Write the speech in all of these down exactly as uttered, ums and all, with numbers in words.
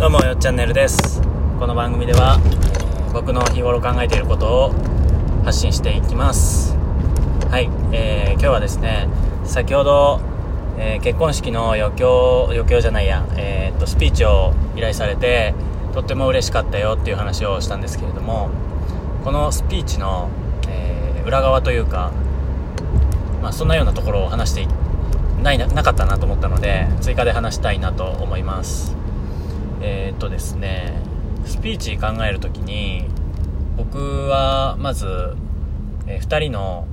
どうも、よっチャンネルです。この番組では僕の日頃考えていることを発信していきます。はい、えー、今日はですね、先ほど、えー、結婚式の余興余興じゃないや、えー、っとスピーチを依頼されてとっても嬉しかったよっていう話をしたんですけれども、このスピーチの、えー、裏側というか、まあ、そんなようなところを話していない な, なかったなと思ったので、追加で話したいなと思います。えー、っとですねスピーチ考えるときに、僕はまず、えー、ふたりの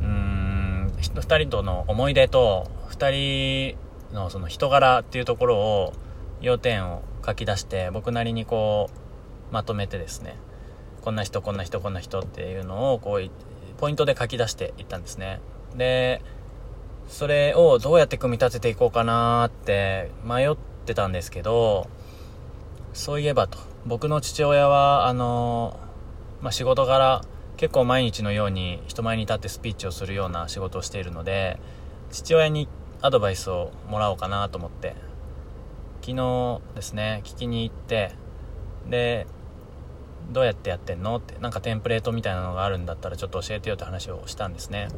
うーんふたりとの思い出とふたりのその人柄っていうところを要点を書き出して、僕なりにこうまとめてですね、こんな人こんな人こんな人っていうのをこうポイントで書き出していったんですね。で、それをどうやって組み立てていこうかなって迷ってたんですけど、そういえばと、僕の父親はあの、まあ、仕事柄結構毎日のように人前に立ってスピーチをするような仕事をしているので、父親にアドバイスをもらおうかなと思って、昨日ですね聞きに行って、でどうやってやってんのって、なんかテンプレートみたいなのがあるんだったらちょっと教えてよって話をしたんですね。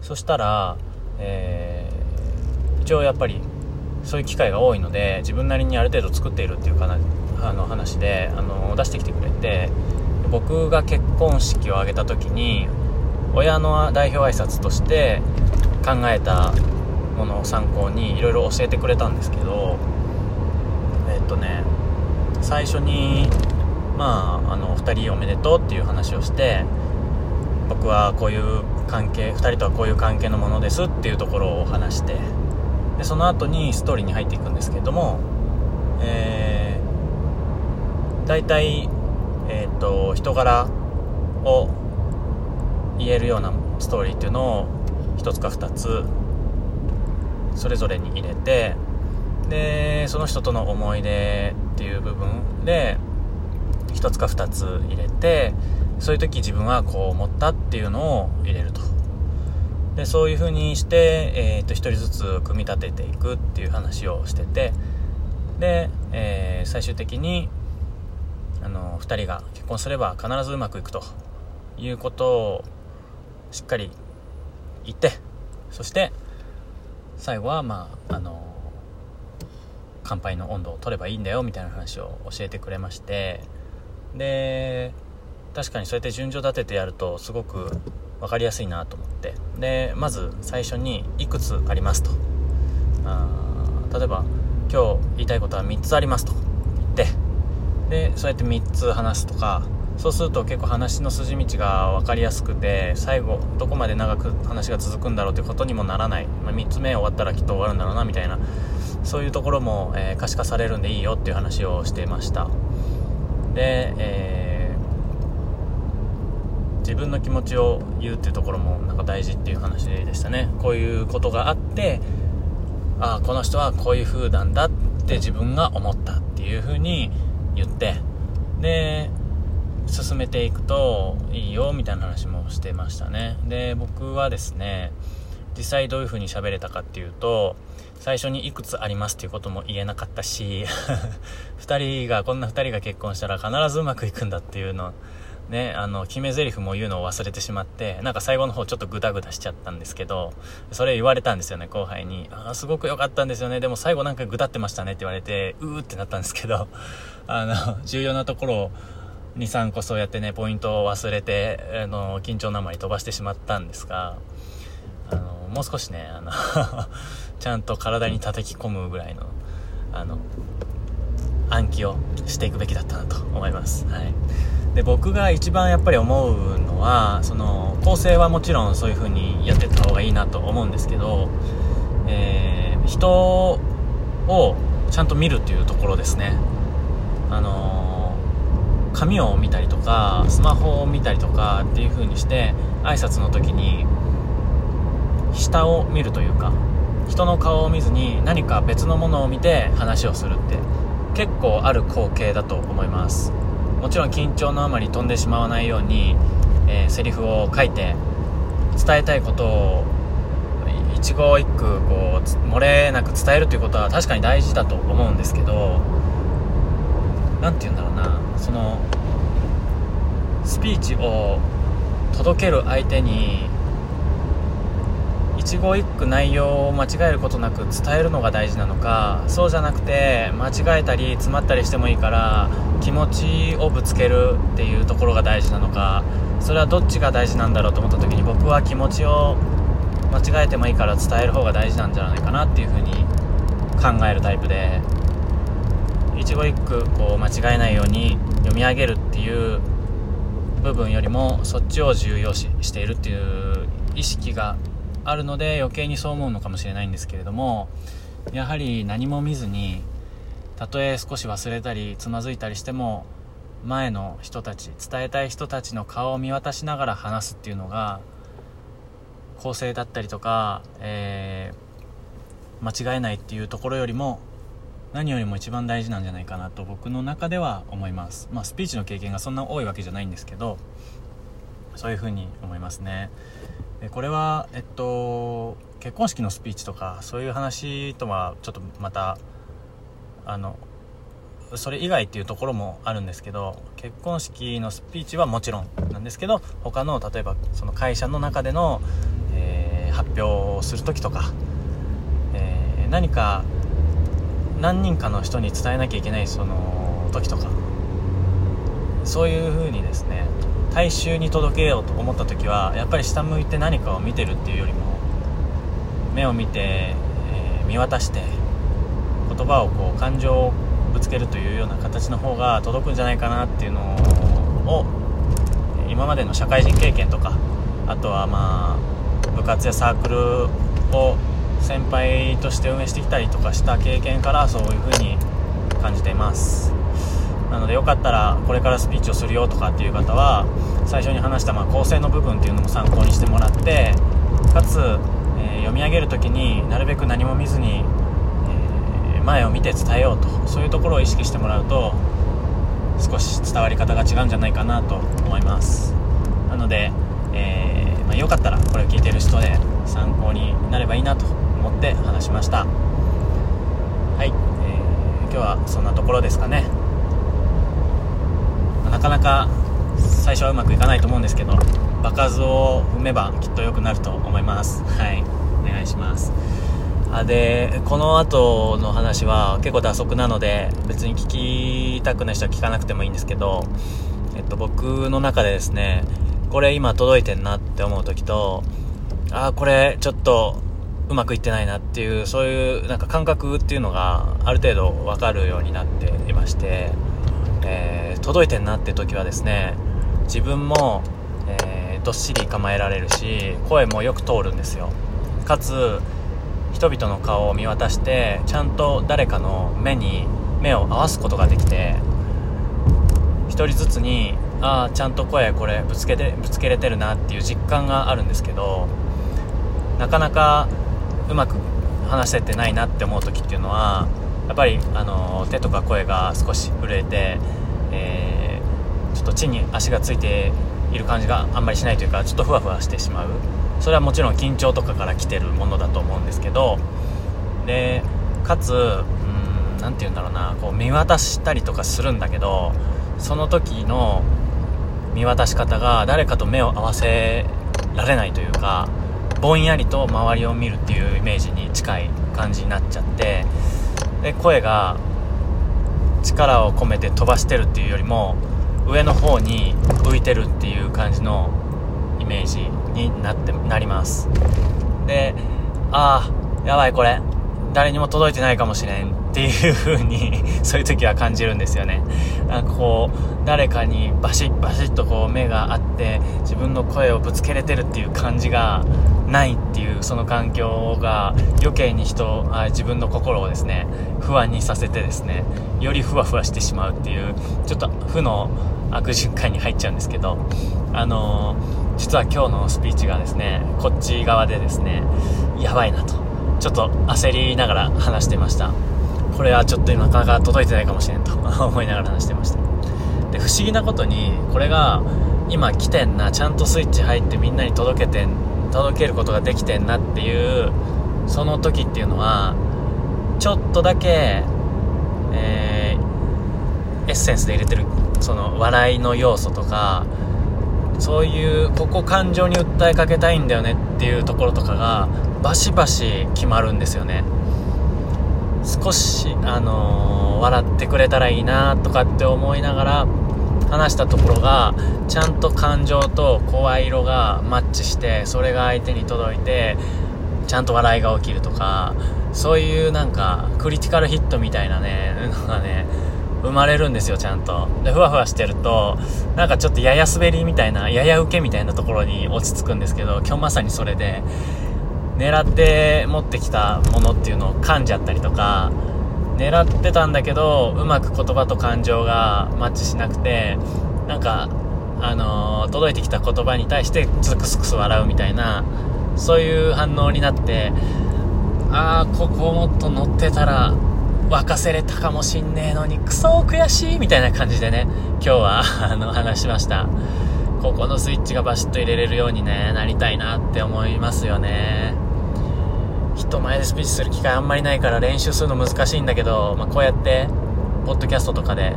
そしたら、えー、一応やっぱりそういう機会が多いので、自分なりにある程度作っているっていうかな、あの話であの出してきてくれて、僕が結婚式を挙げた時に親の代表挨拶として考えたものを参考にいろいろ教えてくれたんですけど、えっとね最初にまあ、あのふたりおめでとうっていう話をして、僕はこういう関係、ふたりとはこういう関係のものですっていうところを話して、でその後にストーリーに入っていくんですけれども、えー、大体、えー、と人柄を言えるようなストーリーっていうのをひとつかふたつそれぞれに入れて、でその人との思い出っていう部分で一つか二つ入れて、そういう時自分はこう思ったっていうのを入れると。でそういう風にして、えー、っと一人ずつ組み立てていくっていう話をしてて、で、えー、最終的にあの二人が結婚すれば必ずうまくいくということをしっかり言って、そして最後はまああの乾杯の温度を取ればいいんだよみたいな話を教えてくれまして、で確かにそうやって順序立ててやるとすごく分かりやすいなと思って、でまず最初にいくつありますと、あ例えば今日言いたいことはみっつありますと言って、でそうやってみっつ話すとか、そうすると結構話の筋道が分かりやすくて、最後どこまで長く話が続くんだろうってことにもならない、まあ、みっつめ終わったらきっと終わるんだろうなみたいな、そういうところも、えー、可視化されるんでいいよっていう話をしていました。で、えー、自分の気持ちを言うっていうところもなんか大事っていう話でしたね。こういうことがあって、あこの人はこういう風なんだって自分が思ったっていう風に言って、で進めていくといいよみたいな話もしてましたね。で僕はですね、実際どういう風に喋れたかっていうと、最初にいくつありますっていうことも言えなかったしふたりがこんなふたりが結婚したら必ずうまくいくんだっていうのね、あの決め台詞も言うのを忘れてしまって、なんか最後の方ちょっとグダグダしちゃったんですけど、それ言われたんですよね、後輩に。あすごく良かったんですよね、でも最後なんかグダってましたねって言われて、うーってなったんですけどあの重要なところをにさんこそうやってね、ポイントを忘れてあの緊張のあまり飛ばしてしまったんですが、あのもう少しねあのちゃんと体に叩き込むぐらいのあの暗記をしていくべきだったなと思います、はい、で僕が一番やっぱり思うのは、その構成はもちろんそういう風にやってった方がいいなと思うんですけど、えー、人をちゃんと見るというところですね。あのー紙を見たりとかスマホを見たりとかっていう風にして、挨拶の時に下を見るというか、人の顔を見ずに何か別のものを見て話をするって結構ある光景だと思います。もちろん緊張のあまり飛んでしまわないように、えー、セリフを書いて伝えたいことを一語一句こう漏れなく伝えるということは確かに大事だと思うんですけど、なんて言うんだろうな、そのスピーチを届ける相手に一語一句内容を間違えることなく伝えるのが大事なのか、そうじゃなくて間違えたり詰まったりしてもいいから気持ちをぶつけるっていうところが大事なのか、それはどっちが大事なんだろうと思った時に、僕は気持ちを間違えてもいいから伝える方が大事なんじゃないかなっていうふうに考えるタイプで、一語一句こう間違えないように読み上げるっていう部分よりもそっちを重要視しているっていう意識があるので、余計にそう思うのかもしれないんですけれども、やはり何も見ずに、たとえ少し忘れたりつまずいたりしても前の人たち、伝えたい人たちの顔を見渡しながら話すっていうのが、構成だったりとか、えー、間違えないっていうところよりも何よりも一番大事なんじゃないかなと僕の中では思います、まあ、スピーチの経験がそんな多いわけじゃないんですけど、そういうふうに思いますね。でこれは、えっと、結婚式のスピーチとかそういう話とはちょっとまたあのそれ以外っていうところもあるんですけど、結婚式のスピーチはもちろんなんですけど、他の例えばその会社の中での、えー、発表をする時とか、えー、何か何人かの人に伝えなきゃいけないその時とか、そういうふうにですね、大衆に届けようと思った時はやっぱり下向いて何かを見てるっていうよりも、目を見て、えー、見渡して言葉をこう感情をぶつけるというような形の方が届くんじゃないかなっていうのを、今までの社会人経験とか、あとはまあ部活やサークルを先輩として運営してきたりとかした経験からそういう風に感じています。なのでよかったらこれからスピーチをするよとかっていう方は、最初に話したまあ構成の部分っていうのも参考にしてもらって、かつ、えー、読み上げるときになるべく何も見ずに前を見て伝えようと、そういうところを意識してもらうと少し伝わり方が違うんじゃないかなと思います。なので、えーまあ、よかったらこれを聞いている人で参考になればいいなと思って話しました。はい、えー、今日はそんなところですかね。なかなか最初はうまくいかないと思うんですけど、場数を踏めばきっと良くなると思います。はい、お願いします。で、この後の話は結構打足なので、別に聞きたくない人は聞かなくてもいいんですけど、えっと、僕の中でですね、これ今届いてんなって思う時と、ああこれちょっとうまくいってないなっていう、そういうなんか感覚っていうのがある程度分かるようになっていまして、えー、届いてんなって時はですね、自分も、えー、どっしり構えられるし、声もよく通るんですよ。かつ人々の顔を見渡してちゃんと誰かの目に目を合わすことができて、一人ずつにあーちゃんと声これぶつけてぶつけれてるなっていう実感があるんですけど、なかなかうまく話せてないなって思う時っていうのはやっぱりあの手とか声が少し震えて、えー、ちょっと地に足がついている感じがあんまりしないというか、ちょっとふわふわしてしまう。それはもちろん緊張とかから来てるものだと思うんですけど、でかつうーんなんて言うんだろうな、こう見渡したりとかするんだけど、その時の見渡し方が誰かと目を合わせられないというか、ぼんやりと周りを見るっていうイメージに近い感じになっちゃって、で声が力を込めて飛ばしてるっていうよりも上の方に浮いてるっていう感じのイメージになってなります。で、ああやばいこれ誰にも届いてないかもしれんっていう風にそういう時は感じるんですよね。なんかこう誰かにバシッバシッとこう目があって自分の声をぶつけれてるっていう感じがないっていう、その環境が余計に人あ自分の心をですね不安にさせてですね、よりふわふわしてしまうっていう、ちょっと負の悪循環に入っちゃうんですけど、あのー、実は今日のスピーチがですね、こっち側でですねやばいなとちょっと焦りながら話してました。これはちょっとなかなか届いてないかもしれんと思いながら話してました。で不思議なことにこれが今来てんな、ちゃんとスイッチ入ってみんなに届けてん届けることができてんなっていうその時っていうのは、ちょっとだけ、えー、エスセンスで入れてるその笑いの要素とか、そういうここ感情に訴えかけたいんだよねっていうところとかがバシバシ決まるんですよね。少し、あのー、笑ってくれたらいいなとかって思いながら話したところが、ちゃんと感情と声色がマッチして、それが相手に届いてちゃんと笑いが起きるとか、そういうなんかクリティカルヒットみたいなねのがね生まれるんですよ、ちゃんと。で、ふわふわしてるとなんかちょっとやや滑りみたいな、やや受けみたいなところに落ち着くんですけど、今日まさにそれで狙って持ってきたものっていうのを噛んじゃったりとか、狙ってたんだけどうまく言葉と感情がマッチしなくて、なんかあのー、届いてきた言葉に対してちょっとクスクス笑うみたいな、そういう反応になって、あーここもっと乗ってたら沸かせれたかもしんねえのにクソ悔しいみたいな感じでね、今日はあの話しました。ここのスイッチがバシッと入れれるように、ね、なりたいなって思いますよね。人前でスピーチする機会あんまりないから練習するの難しいんだけど、まあ、こうやってポッドキャストとかで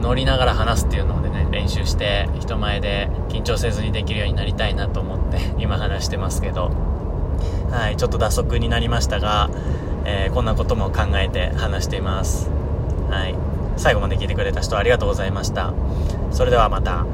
乗りながら話すっていうのでね、練習して人前で緊張せずにできるようになりたいなと思って今話してますけど、はい、ちょっと脱足になりましたが、えー、こんなことも考えて話しています。はい、最後まで聞いてくれた人ありがとうございました。それではまた。